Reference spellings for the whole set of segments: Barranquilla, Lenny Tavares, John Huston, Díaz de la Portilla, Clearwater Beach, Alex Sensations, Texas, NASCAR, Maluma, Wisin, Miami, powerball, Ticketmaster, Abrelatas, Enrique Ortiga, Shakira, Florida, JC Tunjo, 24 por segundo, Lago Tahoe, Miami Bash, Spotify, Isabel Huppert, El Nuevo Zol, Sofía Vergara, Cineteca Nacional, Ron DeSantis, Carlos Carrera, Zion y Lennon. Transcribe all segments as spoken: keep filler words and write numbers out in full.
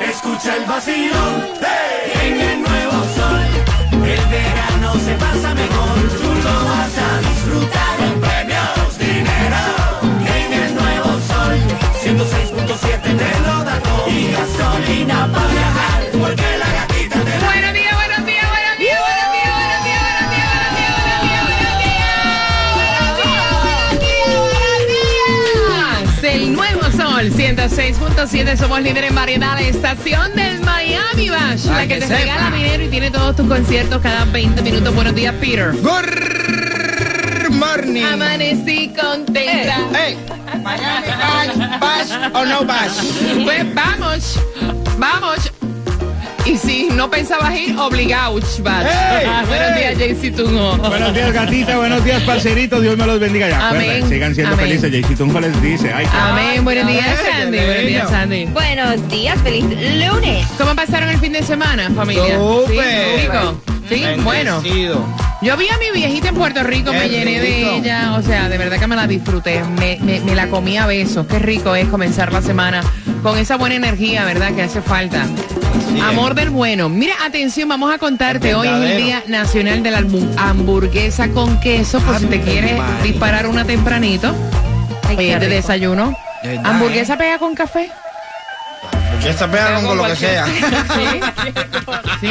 escucha el vacilón, hey. En el nuevo sol, el verano se pasa mejor, tú lo vas a disfrutar con premios, dinero. En el nuevo sol, ciento seis punto siete te lo da todo y gasolina para viajar, porque la gatita te da. Buenos días, buenos días, buenos días, buenos días, buenos días, buenos días, buenos días, buenos días, buenos días, buenos días, buenos días. El nuevo sol, ciento seis punto siete, somos líderes en variedad, estación del Miami Bash, la que, que te sepa. Regala dinero y tiene todos tus conciertos cada veinte minutos. Buenos días, Peter. Good morning. Amanecí contenta. Hey, hey. Miami Bash, Bash o no Bash. Pues vamos, vamos. Y si no pensabas ir, obligado. Hey, ah, hey. Buenos días, J C Tunjo. Buenos días, gatita. Buenos días, parcerito. Dios me los bendiga. Ya. Amén. Sigan siendo Amén. felices. J C Tunjo les dice. Ay, Amén. Buenos Amén. días, Sandy. Buenos días, Sandy. Buenos días. Feliz lunes. ¿Cómo pasaron el fin de semana, familia? Súper. Sí, rico. Sí, bueno. Yo vi a mi viejita en Puerto Rico, qué me llené rico. de ella, o sea, de verdad que me la disfruté, me, me, me la comí a besos. Qué rico es comenzar la semana con esa buena energía, ¿verdad? Que hace falta. Sí, Amor es. del bueno. Mira, atención, vamos a contarte, hoy es el Día Nacional de la Hamburguesa con Queso, por ah, si te quieres madre. disparar una tempranito. Ay, eh, de desayuno. De ¿Hamburguesa pega con café? Esta pega con lo que sea. ¿Sí? ¿Sí?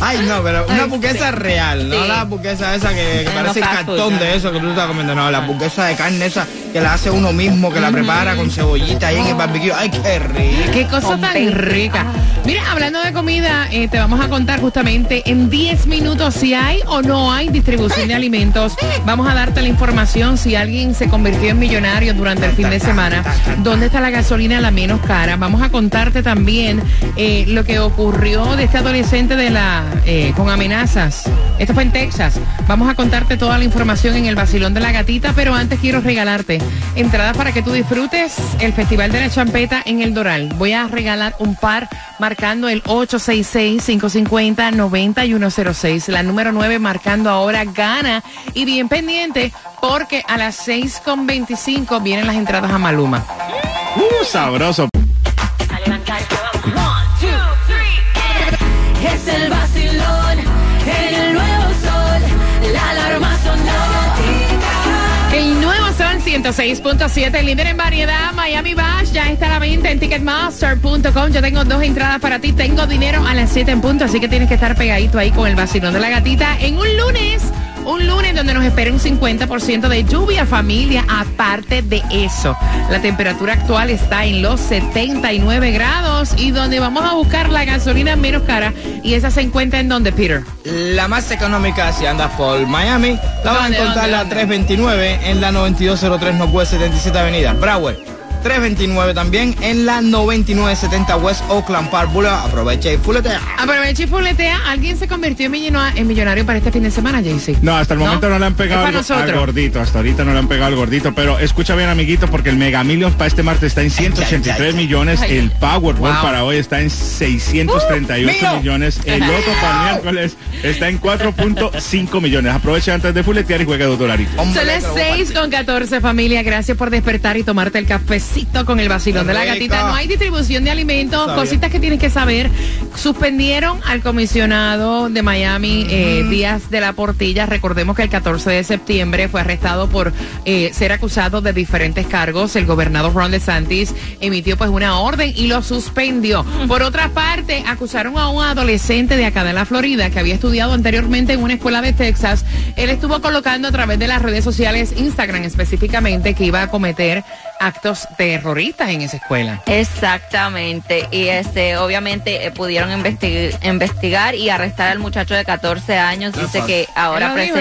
Ay, no, pero una hamburguesa real, no sí. la hamburguesa esa que, que parece el cartón food, de eso que tú estás comiendo. No, la hamburguesa de carne esa que la hace uno mismo, que la prepara con cebollita ahí en el barbecue. Ay, qué rica. Qué cosa con tan pena. rica. Mira, hablando de comida, eh, te vamos a contar justamente en diez minutos si hay o no hay distribución de alimentos. Vamos a darte la información si alguien se convirtió en millonario durante el fin de semana. ¿Dónde está la gasolina la menos cara? Vamos a contarte también. También eh, lo que ocurrió de este adolescente de la eh, con amenazas. Esto fue en Texas. Vamos a contarte toda la información en el Vacilón de la Gatita, pero antes quiero regalarte entradas para que tú disfrutes el Festival de la Champeta en El Doral. Voy a regalar un par marcando el ocho seis seis, cinco cinco cero, nueve uno cero seis. La número nueve marcando ahora gana. Y bien pendiente porque a las seis con veinticinco vienen las entradas a Maluma. Uh, sabroso. Es el vacilón, en el nuevo sol, la alarma sonó. El nuevo sol ciento seis punto siete, líder en variedad, Miami Bash, ya está a la venta en ticketmaster punto com. Yo tengo dos entradas para ti, tengo dinero a las siete en punto, así que tienes que estar pegadito ahí con el vacilón de la gatita en un lunes. Un lunes donde nos espera un cincuenta por ciento de lluvia, familia. Aparte de eso, la temperatura actual está en los setenta y nueve grados y donde vamos a buscar la gasolina menos cara. ¿Y esa se encuentra en dónde, Peter? La más económica, si andas por Miami, la vas a encontrar la trescientos veintinueve en la noventa y dos cero tres Northwest setenta y siete Avenida Broward. trescientos veintinueve también en la noventa y nueve setenta West Oakland Park Boulevard. Aprovecha y fuletea. Aprovecha y fuletea. ¿Alguien se convirtió en millonario, en millonario para este fin de semana, J C? No, hasta el momento no, no le han pegado al, al gordito. Hasta ahorita no le han pegado al gordito. Pero escucha bien, amiguito, porque el Mega Millions para este martes está en ciento ochenta y tres millones. Ay, el Powerball wow. para hoy está en seiscientos treinta y ocho uh, millones. El Loto para miércoles está en cuatro punto cinco millones. Aprovecha antes de fuletear y juega dos dolaritos. Son las seis con catorce, familia. Gracias por despertar y tomarte el cafecito. éxito con el vacilón de la gatita. No hay distribución de alimentos, no cositas que tienes que saber. Suspendieron al comisionado de Miami, mm. eh, Díaz de la Portilla. Recordemos que el catorce de septiembre fue arrestado por eh, ser acusado de diferentes cargos. El gobernador Ron DeSantis emitió pues una orden y lo suspendió. Mm. Por otra parte, acusaron a un adolescente de acá de la Florida que había estudiado anteriormente en una escuela de Texas. Él estuvo colocando a través de las redes sociales, Instagram específicamente, que iba a cometer actos terroristas en esa escuela. Exactamente, y este obviamente eh, pudieron investig investigar y arrestar al muchacho de catorce años. No, dice que ahora presenta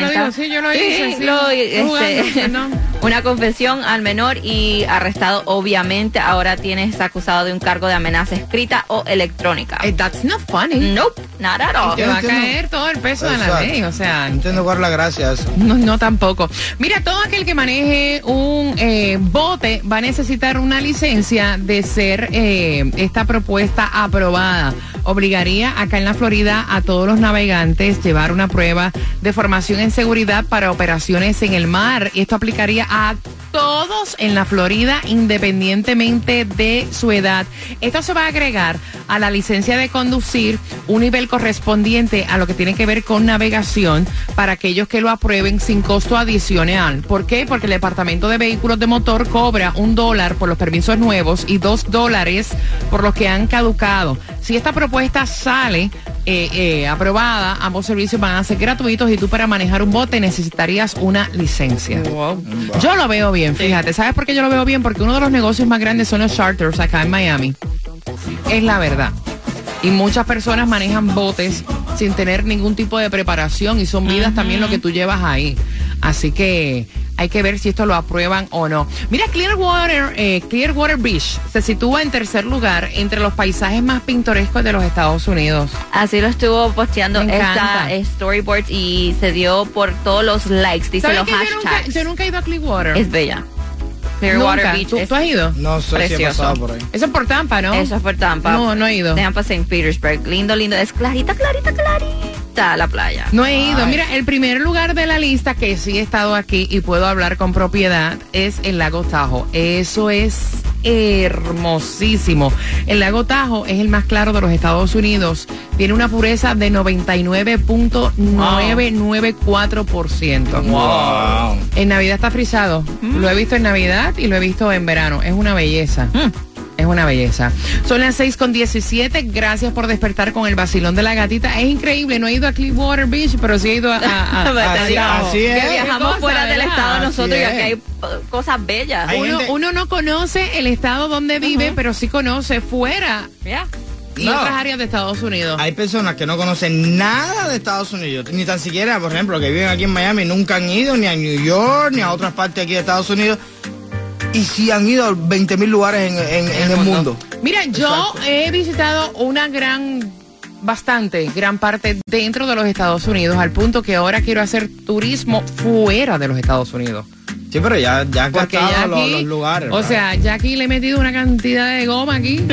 una confesión al menor y arrestado, obviamente. Ahora tienes acusado de un cargo de amenaza escrita o electrónica. Hey, that's not funny. Nope, not at all. Te va a caer todo el peso de la ley, o sea. No entiendo cuál es la gracia eso. No, no tampoco. Mira, todo aquel que maneje un eh, bote va a necesitar una licencia de ser eh, esta propuesta aprobada. Obligaría acá en la Florida a todos los navegantes llevar una prueba de formación en seguridad para operaciones en el mar. Esto aplicaría a todos en la Florida, independientemente de su edad. Esto se va a agregar a la licencia de conducir un nivel correspondiente a lo que tiene que ver con navegación para aquellos que lo aprueben sin costo adicional. ¿Por qué? Porque el Departamento de Vehículos de Motor cobra un dólar por los permisos nuevos y dos dólares por los que han caducado. Si esta propuesta sale eh, eh, aprobada, ambos servicios van a ser gratuitos y tú para manejar un bote necesitarías una licencia. Wow. Yo lo veo bien, fíjate. ¿Sabes por qué yo lo veo bien? Porque uno de los negocios más grandes son los charters acá en Miami. Es la verdad. Y muchas personas manejan botes sin tener ningún tipo de preparación y son vidas uh-huh. también lo que tú llevas ahí. Así que hay que ver si esto lo aprueban o no. Mira, Clearwater, eh, Clearwater Beach se sitúa en tercer lugar entre los paisajes más pintorescos de los Estados Unidos. Así lo estuvo posteando esta storyboard y se dio por todos los likes, dice los hashtags. Yo nunca, yo nunca he ido a Clearwater. Es bella. Clearwater Nunca. Beach. ¿Tú, ¿Tú has ido? No sé, precioso. Si he pasado por ahí. Eso es por Tampa, ¿no? Eso es por Tampa. No, no he ido. Tampa, Saint Petersburg. Lindo, lindo. Es clarita, clarita, clarita la playa. No he Ay. ido. Mira, el primer lugar de la lista que sí he estado aquí y puedo hablar con propiedad es el Lago Tahoe. Eso es hermosísimo. El Lago Tahoe es el más claro de los Estados Unidos. Tiene una pureza de noventa y nueve punto novecientos noventa y cuatro por ciento. Wow. Wow. En Navidad está frisado. Mm. Lo he visto en Navidad y lo he visto en verano. Es una belleza. Mm. Es una belleza. Son las seis con diecisiete. Gracias por despertar con el vacilón de la gatita. Es increíble. No he ido a Clearwater Beach, pero sí he ido a... a, a así, así es. Que viajamos cosa, fuera ¿verdad? Del estado nosotros así y aquí hay cosas bellas. Hay uno, gente... uno no conoce el estado donde vive, uh-huh. pero sí conoce fuera. Yeah. Y no. otras áreas de Estados Unidos. Hay personas que no conocen nada de Estados Unidos, ni tan siquiera, por ejemplo, que viven aquí en Miami, nunca han ido ni a New York, ni a otras partes aquí de Estados Unidos. Y sí han ido a veinte mil lugares en, en, en el mundo. Mira, yo he visitado una gran... bastante, gran parte dentro de los Estados Unidos, al punto que ahora quiero hacer turismo fuera de los Estados Unidos. Sí, pero ya, ya han gastado los, los lugares. O ¿verdad? Sea, ya aquí le he metido una cantidad de goma aquí.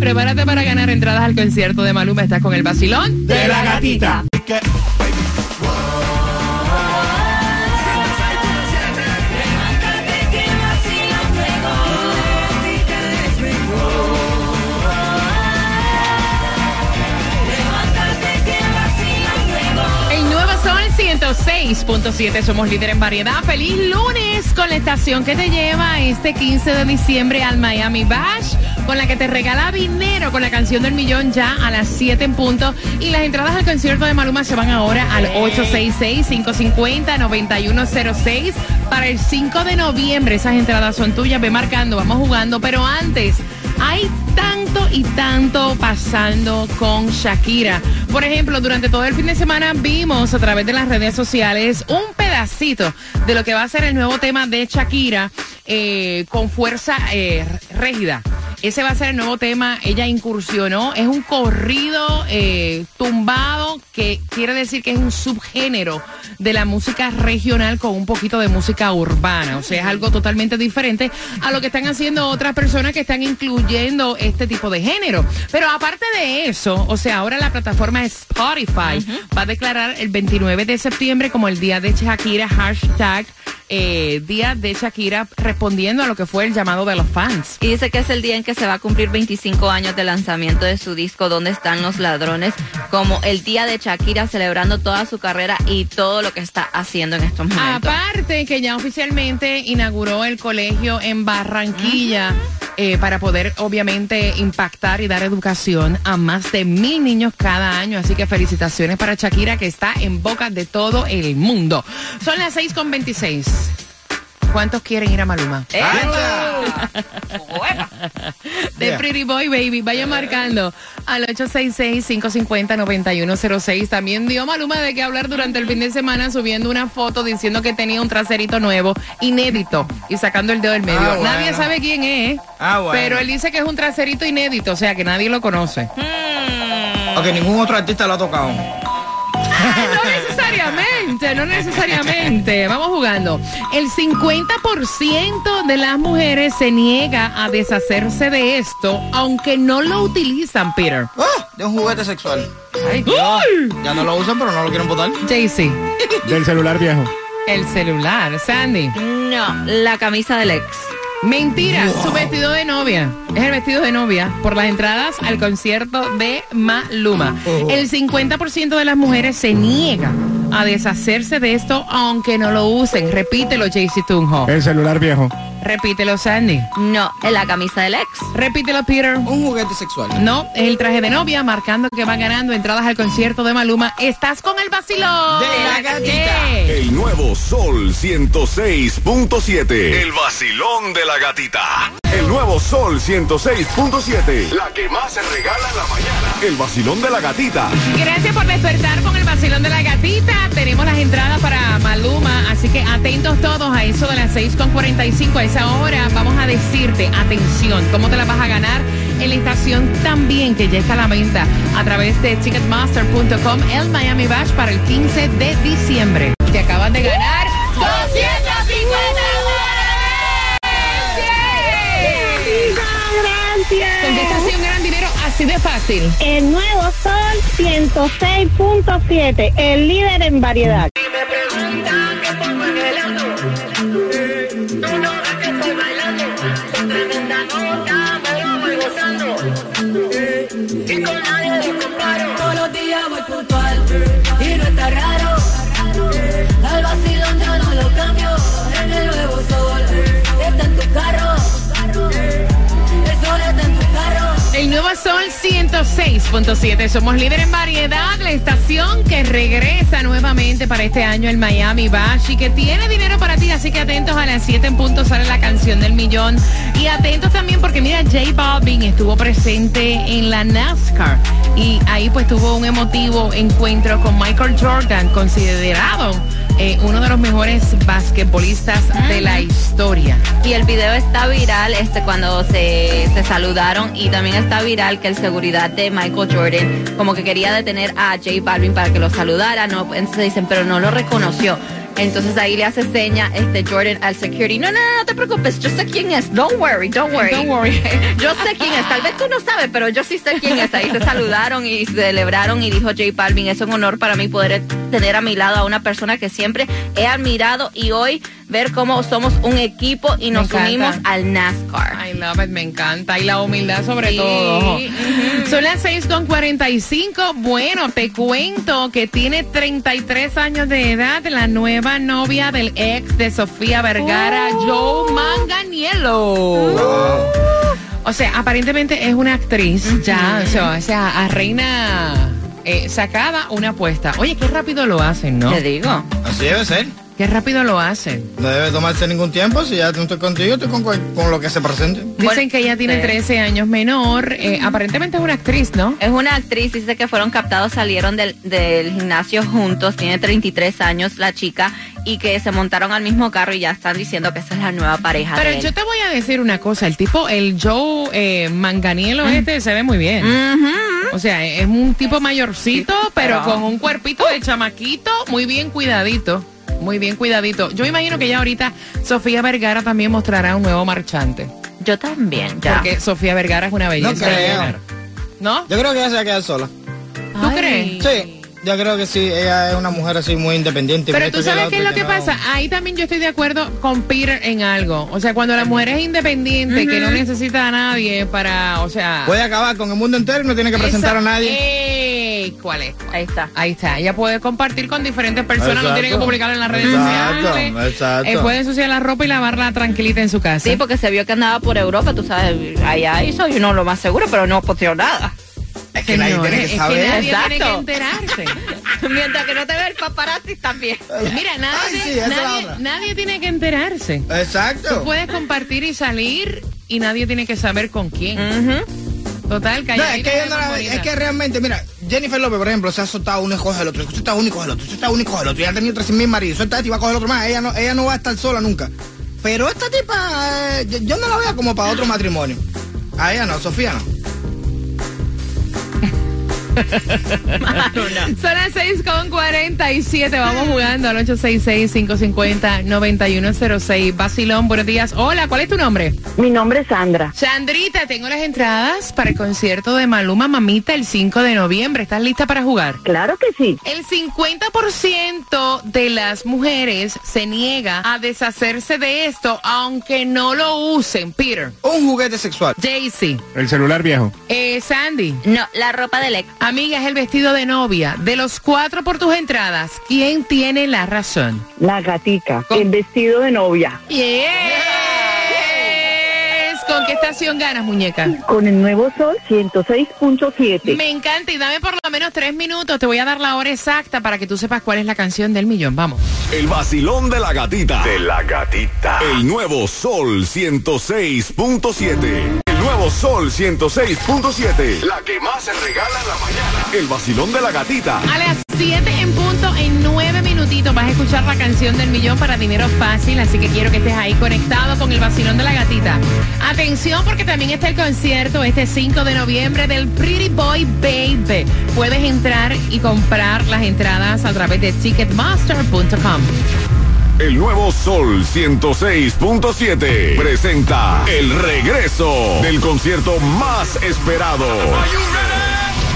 Prepárate para ganar entradas al concierto de Maluma. Estás con el vacilón de la gatita. seis punto siete, somos líder en variedad. Feliz lunes con la estación que te lleva este quince de diciembre al Miami Bash, con la que te regala dinero con la canción del millón ya a las siete en punto. Y las entradas al concierto de Maluma se van ahora al ocho seis seis, cinco cinco cero, nueve uno cero seis para el cinco de noviembre. Esas entradas son tuyas, ve marcando, vamos jugando. Pero antes, hay tanto y tanto pasando con Shakira. Por ejemplo, durante todo el fin de semana vimos a través de las redes sociales un pedacito de lo que va a ser el nuevo tema de Shakira eh, con fuerza eh, rígida. Ese va a ser el nuevo tema. Ella incursionó. Es un corrido eh, tumbado, que quiere decir que es un subgénero de la música regional con un poquito de música urbana. O sea, es algo totalmente diferente a lo que están haciendo otras personas que están incluyendo este tipo de género. Pero aparte de eso, o sea, ahora la plataforma Spotify uh-huh. va a declarar el veintinueve de septiembre como el día de Shakira, hashtag eh, día de Shakira, respondiendo a lo que fue el llamado de los fans. Y dice que es el día en que se va a cumplir veinticinco años de lanzamiento de su disco Dónde están los ladrones, como el día de Shakira, celebrando toda su carrera y todo lo que está haciendo en estos momentos. Aparte que ya oficialmente inauguró el colegio en Barranquilla, uh-huh. eh, para poder obviamente impactar y dar educación a más de mil niños cada año. Así que felicitaciones para Shakira, que está en boca de todo el mundo. Son las seis con veintiséis. ¿Cuántos quieren ir a Maluma? De Pretty Boy Baby. Vaya marcando al ocho seis seis, cinco cinco cero, nueve uno cero seis. También dio Maluma de qué hablar durante el fin de semana, subiendo una foto diciendo que tenía un traserito nuevo, inédito, y sacando el dedo del medio. Ah, bueno. Nadie sabe quién es, ah, bueno. pero él dice que es un traserito inédito, o sea que nadie lo conoce. Hmm. Porque ningún otro artista lo ha tocado. Ah, no necesariamente. No necesariamente. Vamos jugando. El cincuenta por ciento de las mujeres se niega a deshacerse de esto, aunque no lo utilizan, Peter. Oh, de un juguete sexual. Ay, no. Ya no lo usan, pero no lo quieren botar. J C. Del celular viejo. El celular. Sandy. No, la camisa del ex. Mentira, wow. Su vestido de novia. Es el vestido de novia por las entradas al concierto de Maluma. Oh. El cincuenta por ciento de las mujeres se niega a deshacerse de esto, aunque no lo usen. Repítelo, J C Tunjo. El celular viejo. Repítelo, Sandy. No, en la camisa del ex. Repítelo, Peter. Un juguete sexual. No, es el traje de novia, marcando que va ganando entradas al concierto de Maluma. Estás con el vacilón de la gatita. El nuevo Sol ciento seis punto siete. El vacilón de la gatita. El nuevo Sol ciento seis punto siete. La que más se regala en la mañana. El vacilón de la gatita. Gracias por despertar con el vacilón de la gatita. Tenemos las entradas para Maluma, así que atentos todos a eso de las seis con cuarenta y cinco. A esa hora vamos a decirte, atención, cómo te la vas a ganar en la estación también, que ya está a la venta a través de ticketmaster punto com, el Miami Bash para el quince de diciembre. Te acabas de ganar doscientos cincuenta dólares. ¡Gracias! Contestaste un gran dinero así de fácil. El nuevo Sol ciento seis punto siete, el líder en variedad. Son ciento seis punto siete, somos líder en variedad, la estación que regresa nuevamente para este año, el Miami Bash, y que tiene dinero para ti, así que atentos. A las siete en punto sale la canción del millón, y atentos también porque mira, J Balvin estuvo presente en la NASCAR, y ahí pues tuvo un emotivo encuentro con Michael Jordan, considerado Eh, uno de los mejores basquetbolistas de la historia. Y el video está viral, este, cuando se, se saludaron, y también está viral que el seguridad de Michael Jordan como que quería detener a J Balvin para que lo saludara, no, entonces dicen, pero no lo reconoció. Entonces ahí le hace seña este Jordan al security. No, no, no, no te preocupes, yo sé quién es. Don't worry, don't worry. Don't worry. Yo sé quién es. Tal vez tú no sabes, pero yo sí sé quién es. Ahí se saludaron y celebraron, y dijo J Balvin, es un honor para mí poder tener a mi lado a una persona que siempre he admirado, y hoy ver cómo somos un equipo y nos unimos al NASCAR. I love it, me encanta. Y la humildad sobre sí. todo. Son las seis con cuarenta y cinco. Bueno, te cuento que tiene treinta y tres años de edad la nueva novia del ex de Sofía Vergara, uh. Joe Manganiello. Uh. O sea, aparentemente es una actriz uh-huh. ya, o sea, a reina eh, sacada una apuesta. Oye, qué rápido lo hacen, ¿no? Te digo. Así debe ser. Qué rápido lo hacen. No debe tomarse ningún tiempo, si ya no estoy contigo, estoy con, con lo que se presente. Dicen que ella tiene trece años menor, eh, aparentemente es una actriz, ¿no? Es una actriz, dice que fueron captados, salieron del, del gimnasio juntos, tiene treinta y tres años la chica, y que se montaron al mismo carro, y ya están diciendo que esa es la nueva pareja. Pero de yo él. te voy a decir una cosa, el tipo, el Joe eh, Manganiello mm. este, se ve muy bien. Mm-hmm. O sea, es un tipo mayorcito, sí, pero, pero con un cuerpito de chamaquito, muy bien cuidadito. Muy bien, cuidadito. Yo imagino que ya ahorita Sofía Vergara también mostrará un nuevo marchante. Yo también, ya. Porque Sofía Vergara es una belleza. No creo. ¿No? Yo creo que ella se va a quedar sola. ¿Tú Ay. crees? Sí. Yo creo que sí, ella es una mujer así muy independiente. Pero tú sabes qué es lo que pasa. Ahí también yo estoy de acuerdo con Peter en algo. O sea, cuando la mujer es independiente, uh-huh. que no necesita a nadie para, o sea... Puede acabar con el mundo entero y no tiene que presentar a nadie. Ey, ¿cuál es? Ahí está. Ahí está. Ella puede compartir con diferentes personas, exacto. no tiene que publicarlo en las redes exacto, sociales. Exacto. Eh, puede ensuciar la ropa y lavarla tranquilita en su casa. Sí, porque se vio que andaba por Europa, tú sabes, allá hizo y uno lo más seguro, pero no posteó nada. Es que nadie tiene que saber. Es que nadie tiene que enterarse. Mientras que no te ve el paparazzi también. Mira, nadie, Ay, sí, nadie, nadie tiene que enterarse. Exacto. Tú puedes compartir y salir y nadie tiene que saber con quién. Uh-huh. Total, no, es, que no, es que realmente, mira, Jennifer López, por ejemplo, se ha soltado uno y coge el otro. Se está uno y coge el otro. Se está uno y coge el otro. Ya ha tenido tres mil maridos. Suelta este y va a coger el otro más. Ella no, ella no va a estar sola nunca. Pero esta tipa, eh, yo, yo no la veo como para otro matrimonio. A ella no, Sofía no. Son las seis con cuarenta y siete. Vamos jugando al ocho seis seis, cinco cinco cero, nueve uno cero seis. Vacilón, buenos días. Hola, ¿cuál es tu nombre? Mi nombre es Sandra. Sandrita, tengo las entradas para el concierto de Maluma, mamita, el cinco de noviembre. ¿Estás lista para jugar? Claro que sí. El cincuenta por ciento de las mujeres se niega a deshacerse de esto, aunque no lo usen. Peter. Un juguete sexual. J C. El celular viejo. Eh, Sandy. No, la ropa de Lex. Amiga, es el vestido de novia. De los cuatro por tus entradas, ¿quién tiene la razón? La gatica. Con... el vestido de novia. Yes. Yes. ¿Con qué estación ganas, muñeca? Con el Nuevo Sol ciento seis punto siete. Me encanta y dame por lo menos tres minutos. Te voy a dar la hora exacta para que tú sepas cuál es la canción del millón. Vamos. El vacilón de la gatita. De la gatita. El Nuevo Sol ciento seis punto siete. Nuevo Sol ciento seis punto siete. La que más se regala en la mañana. El vacilón de la gatita. A las siete en punto, en nueve minutitos, vas a escuchar la canción del millón para dinero fácil. Así que quiero que estés ahí conectado con el vacilón de la gatita. Atención, porque también está el concierto este cinco de noviembre del Pretty Boy Baby. Puedes entrar y comprar las entradas a través de ticketmaster punto com. El Nuevo Sol ciento seis punto siete presenta el regreso del concierto más esperado,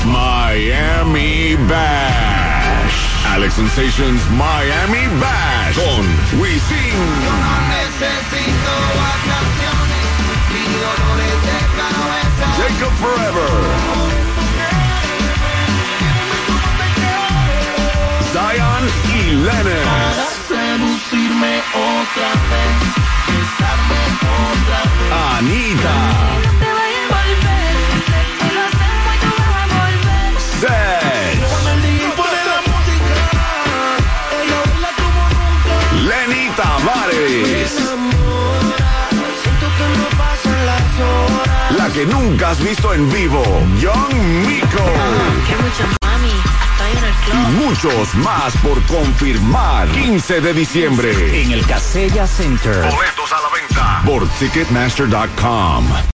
Miami Bash. Alex Sensations Miami Bash con Wisin. Yo no necesito vacaciones, ni dolores de cabeza. Jacob Forever. Zion y Lennon. Seducirme otra vez, besarme otra vez. Anita. No te vayas a volver, te lo hacemos y tú vas a volver. Sex. No pone la música, ella baila como nunca. Lenny Tavares. Siento que no pasan las horas. La que nunca has visto en vivo, Young Nico. Qué mucha mami. Y muchos más por confirmar. quince de diciembre en el Casella Center. Boletos a la venta por ticketmaster punto com.